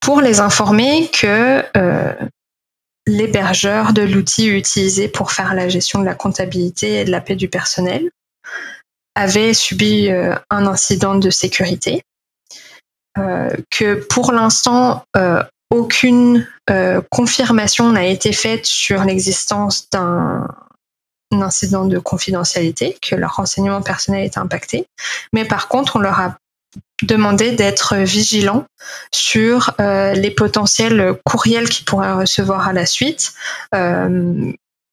pour les informer que euh, l'hébergeur de l'outil utilisé pour faire la gestion de la comptabilité et de la paie du personnel avait subi euh, un incident de sécurité, euh, que pour l'instant, euh, aucune euh, confirmation n'a été faite sur l'existence d'un incident de confidentialité, que leur renseignement personnel est impacté. Mais par contre, on leur a demandé d'être vigilants sur euh, les potentiels courriels qu'ils pourraient recevoir à la suite, euh,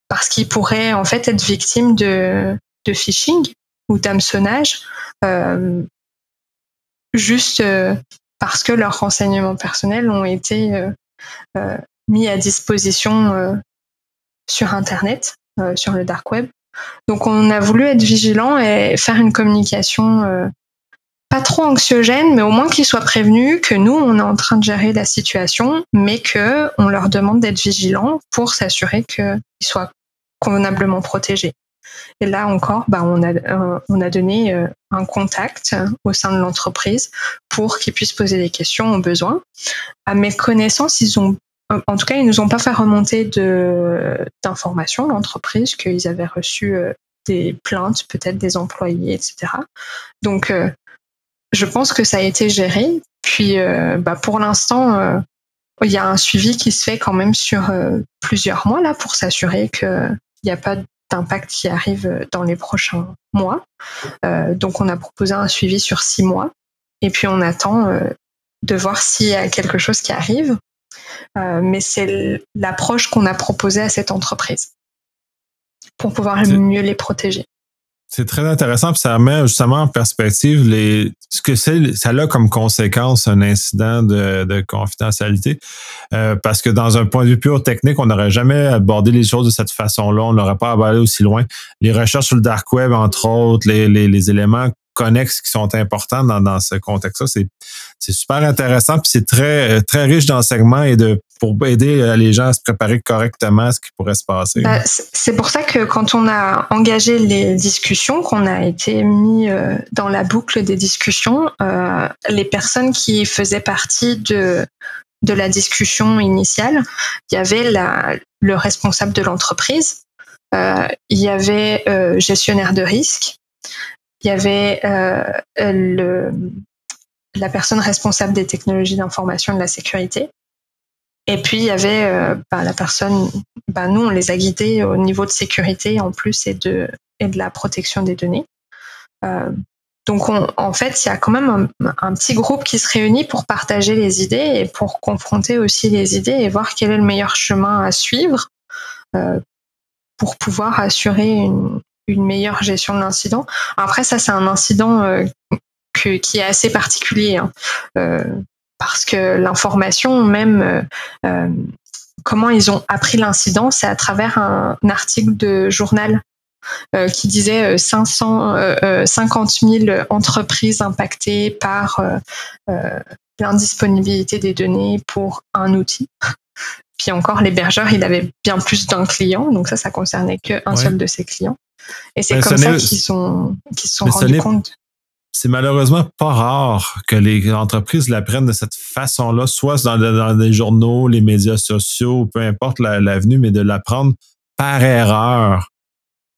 parce qu'ils pourraient en fait être victimes de, de phishing ou d'hameçonnage, euh, juste euh, parce que leurs renseignements personnels ont été euh, euh, mis à disposition euh, sur Internet. Euh, sur le dark web. Donc on a voulu être vigilant et faire une communication euh, pas trop anxiogène, mais au moins qu'ils soient prévenus que nous, on est en train de gérer la situation, mais qu'on leur demande d'être vigilants pour s'assurer qu'ils soient convenablement protégés. Et là encore, bah, on a, euh, on a donné euh, un contact au sein de l'entreprise pour qu'ils puissent poser des questions aux besoins. À mes connaissances, ils ont En tout cas, ils ne nous ont pas fait remonter de, d'informations, l'entreprise, qu'ils avaient reçu euh, des plaintes, peut-être des employés, et cetera. Donc, euh, je pense que ça a été géré. Puis, euh, bah, pour l'instant, euh, il y a un suivi qui se fait quand même sur euh, plusieurs mois là, pour s'assurer qu'il n'y a pas d'impact qui arrive dans les prochains mois. Euh, donc, on a proposé un suivi sur six mois. Et puis, on attend euh, de voir s'il y a quelque chose qui arrive. Euh, mais c'est l'approche qu'on a proposée à cette entreprise pour pouvoir c'est, mieux les protéger. C'est très intéressant, puis ça met justement en perspective les, ce que c'est, ça a comme conséquence un incident de, de confidentialité, euh, parce que dans un point de vue pur technique, on n'aurait jamais abordé les choses de cette façon-là, on n'aurait pas abordé aussi loin. Les recherches sur le dark web, entre autres, les, les, les éléments connexes qui sont importants dans, dans ce contexte-là. C'est, c'est super intéressant puis c'est très, très riche d'enseignements et de, pour aider les gens à se préparer correctement à ce qui pourrait se passer. Bah, c'est pour ça que quand on a engagé les discussions, qu'on a été mis euh, dans la boucle des discussions, euh, les personnes qui faisaient partie de, de la discussion initiale, il y avait la, le responsable de l'entreprise, euh, il y avait euh, gestionnaire de risque, Il y avait euh, le, la personne responsable des technologies d'information et de la sécurité. Et puis, il y avait euh, bah, la personne... Bah, nous, on les a guidés au niveau de sécurité en plus et de, et de la protection des données. Euh, donc, on, en fait, il y a quand même un, un petit groupe qui se réunit pour partager les idées et pour confronter aussi les idées et voir quel est le meilleur chemin à suivre euh, pour pouvoir assurer une, une meilleure gestion de l'incident. Après, ça, c'est un incident euh, que, qui est assez particulier, hein. Euh, parce que l'information, même euh, euh, comment ils ont appris l'incident, c'est à travers un, un article de journal euh, qui disait cinq cent cinquante mille entreprises impactées par euh, euh, l'indisponibilité des données pour un outil. Puis encore, l'hébergeur, il avait bien plus d'un client, donc ça, ça concernait qu'un ouais. seul de ses clients. Et c'est mais comme ça, ça qu'ils sont, qu'ils se sont rendus compte. C'est malheureusement pas rare que les entreprises la prennent de cette façon-là, soit dans, dans les journaux, les médias sociaux, peu importe la, l'avenue, mais de la prendre par erreur.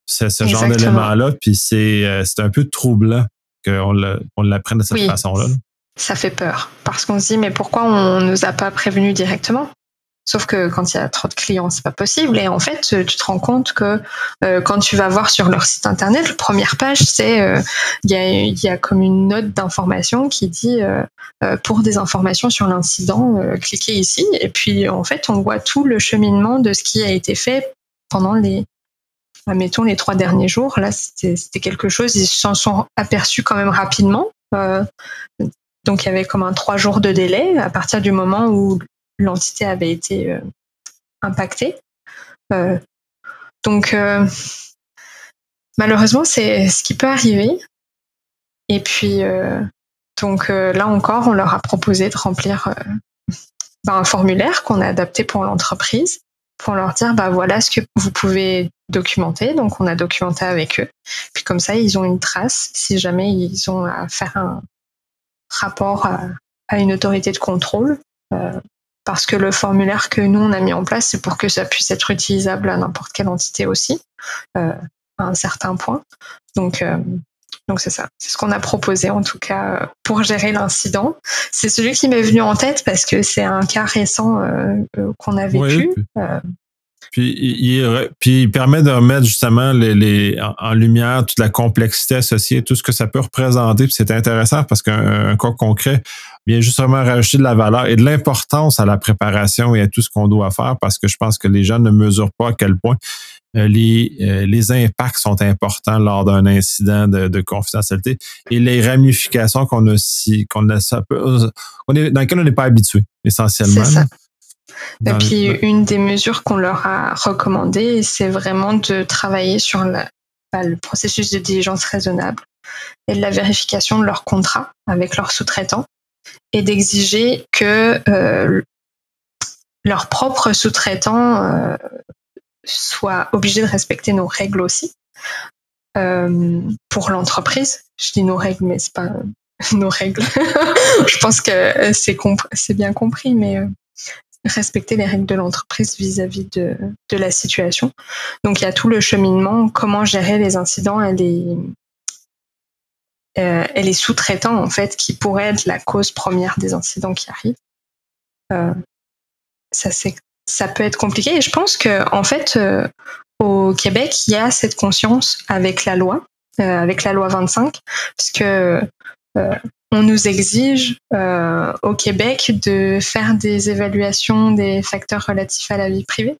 C'est ce Exactement. Genre d'élément-là, puis c'est, c'est un peu troublant qu'on le, on la prenne de cette oui, façon-là. Ça fait peur, parce qu'on se dit, mais pourquoi on ne nous a pas prévenus directement? Sauf que quand il y a trop de clients, c'est pas possible. Et en fait, tu te rends compte que euh, quand tu vas voir sur leur site internet, la première page, c'est euh, y a, y a comme une note d'information qui dit euh, euh, pour des informations sur l'incident, euh, cliquez ici. Et puis en fait, on voit tout le cheminement de ce qui a été fait pendant les, admettons, les trois derniers jours. Là, c'était, c'était quelque chose. Ils s'en sont aperçus quand même rapidement. Euh, donc il y avait comme un trois jours de délai à partir du moment où l'entité avait été euh, impactée. Euh, donc, euh, malheureusement, c'est ce qui peut arriver. Et puis, euh, donc euh, là encore, on leur a proposé de remplir euh, ben, un formulaire qu'on a adapté pour l'entreprise, pour leur dire, ben, voilà ce que vous pouvez documenter. Donc, on a documenté avec eux. Puis comme ça, ils ont une trace si jamais ils ont à faire un rapport à, à une autorité de contrôle. Euh, Parce que le formulaire que nous, on a mis en place, c'est pour que ça puisse être utilisable à n'importe quelle entité aussi, euh, à un certain point. Donc, euh, donc c'est ça. C'est ce qu'on a proposé, en tout cas, pour gérer l'incident. C'est celui qui m'est venu en tête parce que c'est un cas récent euh, euh, qu'on a vécu. Oui, puis, euh, puis, il, puis il permet de remettre justement les, les, en lumière toute la complexité associée, tout ce que ça peut représenter. Puis c'est intéressant parce qu'un cas concret vient justement rajouter de la valeur et de l'importance à la préparation et à tout ce qu'on doit faire, parce que je pense que les gens ne mesurent pas à quel point les, les impacts sont importants lors d'un incident de, de confidentialité et les ramifications qu'on a si, qu'on a, ça peut, on est, dans lesquelles on n'est pas habitué, essentiellement. C'est ça. Et puis, le... une des mesures qu'on leur a recommandées, c'est vraiment de travailler sur la, bah, le processus de diligence raisonnable et de la vérification de leur contrat avec leurs sous-traitants, et d'exiger que euh, leurs propres sous-traitants euh, soient obligés de respecter nos règles aussi euh, pour l'entreprise. Je dis nos règles, mais c'est pas nos règles. Je pense que c'est, comp- c'est bien compris, mais euh, respecter les règles de l'entreprise vis-à-vis de, de la situation. Donc, il y a tout le cheminement, comment gérer les incidents et les... Euh, et les sous-traitants, en fait, qui pourraient être la cause première des incidents qui arrivent. Euh, ça, c'est, ça peut être compliqué. Et je pense que, en fait, euh, au Québec, il y a cette conscience avec la loi, euh, avec la loi vingt-cinq, puisque euh, on nous exige euh, au Québec de faire des évaluations des facteurs relatifs à la vie privée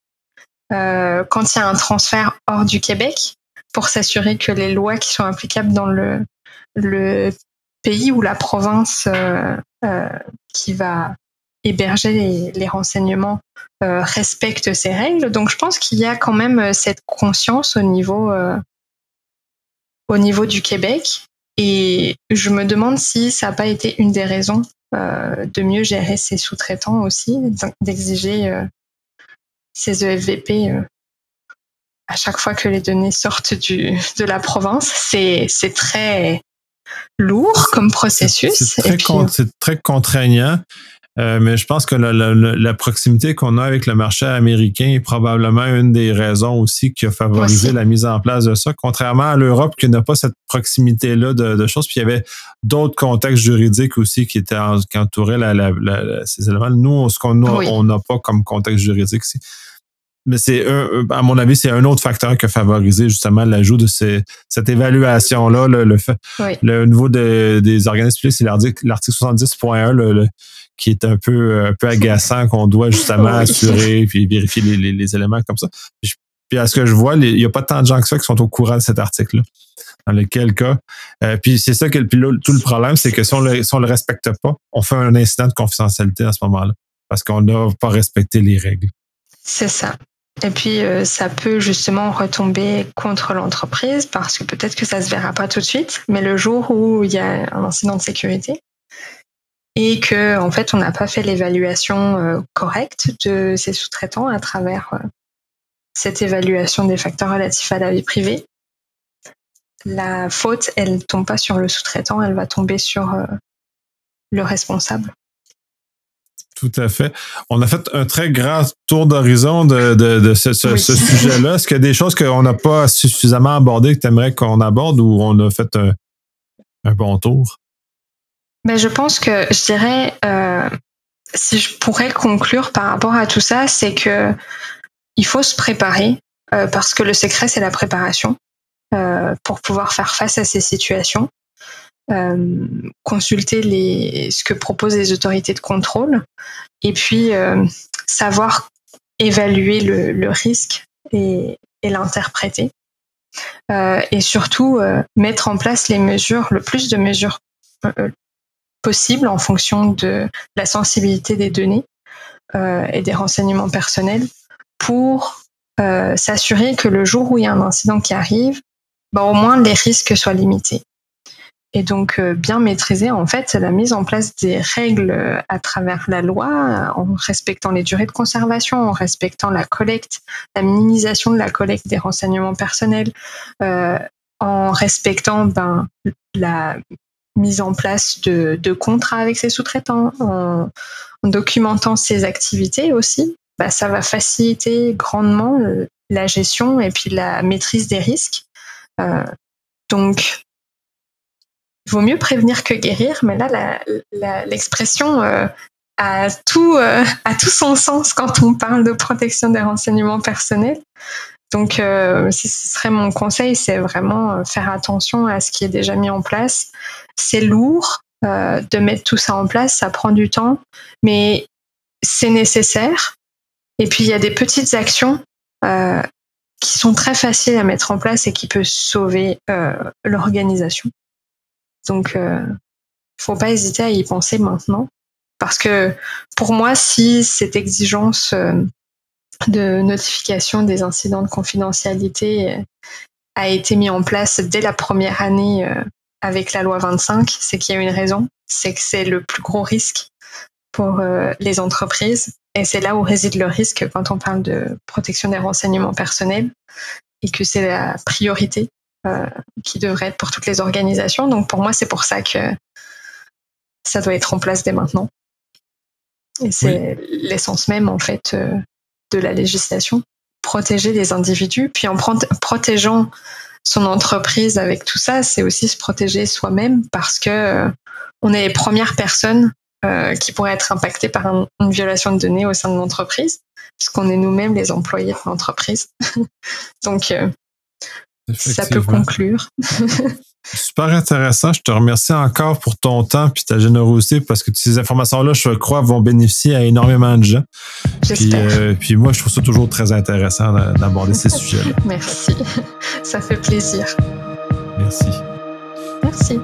euh, quand il y a un transfert hors du Québec, pour s'assurer que les lois qui sont applicables dans le le pays ou la province euh, euh, qui va héberger les, les renseignements euh, respecte ces règles. Donc, je pense qu'il y a quand même cette conscience au niveau, euh, au niveau du Québec. Et je me demande si ça n'a pas été une des raisons euh, de mieux gérer ces sous-traitants aussi, d'exiger euh, ces E F V P euh, à chaque fois que les données sortent du, de la province. C'est, c'est très... lourd comme processus. C'est, c'est, très, et puis, con, c'est très contraignant. Euh, mais je pense que la, la, la proximité qu'on a avec le marché américain est probablement une des raisons aussi qui a favorisé Merci. la mise en place de ça, contrairement à l'Europe qui n'a pas cette proximité-là de, de choses. Puis il y avait d'autres contextes juridiques aussi qui étaient en, qui entouraient la, la, la, ces éléments. Nous, ce qu'on a, oui. on n'a pas comme contexte juridique ici. Mais c'est un, à mon avis, c'est un autre facteur qui a favorisé justement l'ajout de ces, cette évaluation-là. Le, le, fait, oui. le niveau de, des organismes publics, c'est l'article, l'article soixante-dix point un le, le, qui est un peu, un peu agaçant, qu'on doit justement oui. assurer puis vérifier les, les, les éléments comme ça. Puis, puis à ce que je vois, il n'y a pas tant de gens que ça qui sont au courant de cet article-là, dans lequel cas. Euh, puis c'est ça que puis là, tout le problème, c'est que si on le, si on le respecte pas, on fait un incident de confidentialité à ce moment-là parce qu'on n'a pas respecté les règles. C'est ça. Et puis, euh, ça peut justement retomber contre l'entreprise parce que peut-être que ça ne se verra pas tout de suite, mais le jour où il y a un incident de sécurité et que, en fait, on n'a pas fait l'évaluation euh, correcte de ses sous-traitants à travers euh, cette évaluation des facteurs relatifs à la vie privée, la faute, elle ne tombe pas sur le sous-traitant, elle va tomber sur euh, le responsable. Tout à fait. On a fait un très grand tour d'horizon de, de, de ce, ce, oui. ce sujet-là. Est-ce qu'il y a des choses qu'on n'a pas suffisamment abordées que tu aimerais qu'on aborde ou on a fait un, un bon tour? Ben, je pense que, je dirais, euh, si je pourrais conclure par rapport à tout ça, c'est que il faut se préparer euh, parce que le secret, c'est la préparation euh, pour pouvoir faire face à ces situations. Euh, consulter les, ce que proposent les autorités de contrôle et puis euh, savoir évaluer le, le risque et, et l'interpréter euh, et surtout euh, mettre en place les mesures, le plus de mesures euh, possibles en fonction de la sensibilité des données euh, et des renseignements personnels pour euh, s'assurer que le jour où il y a un incident qui arrive, ben, au moins les risques soient limités. Et donc, euh, bien maîtriser, en fait, la mise en place des règles à travers la loi, en respectant les durées de conservation, en respectant la collecte, la minimisation de la collecte des renseignements personnels, euh, en respectant ben, la mise en place de, de contrats avec ses sous-traitants, en, en documentant ses activités aussi. Ben, ça va faciliter grandement le, la gestion et puis la maîtrise des risques. Euh, donc, il vaut mieux prévenir que guérir, mais là, la, la, l'expression euh, a, tout, euh, a tout son sens quand on parle de protection des renseignements personnels. Donc, euh, ce serait mon conseil, c'est vraiment faire attention à ce qui est déjà mis en place. C'est lourd euh, de mettre tout ça en place, ça prend du temps, mais c'est nécessaire. Et puis, il y a des petites actions euh, qui sont très faciles à mettre en place et qui peuvent sauver euh, l'organisation. Donc, euh, faut pas hésiter à y penser maintenant. Parce que pour moi, si cette exigence de notification des incidents de confidentialité a été mise en place dès la première année avec la loi vingt-cinq, c'est qu'il y a une raison. C'est que c'est le plus gros risque pour les entreprises. Et c'est là où réside le risque quand on parle de protection des renseignements personnels et que c'est la priorité. Euh, qui devrait être pour toutes les organisations. Donc, pour moi, c'est pour ça que ça doit être en place dès maintenant. Et c'est oui. l'essence même, en fait, euh, de la législation. Protéger les individus, puis en prot- protégeant son entreprise avec tout ça, c'est aussi se protéger soi-même parce que euh, on est les premières personnes euh, qui pourraient être impactées par un, une violation de données au sein de l'entreprise, puisqu'on est nous-mêmes les employés de l'entreprise. Donc, euh, ça peut conclure. Super intéressant. Je te remercie encore pour ton temps et ta générosité parce que ces informations-là, je crois, vont bénéficier à énormément de gens. J'espère. Puis, euh, puis moi, je trouve ça toujours très intéressant d'aborder ces sujets-là. Merci. Ça fait plaisir. Merci. Merci.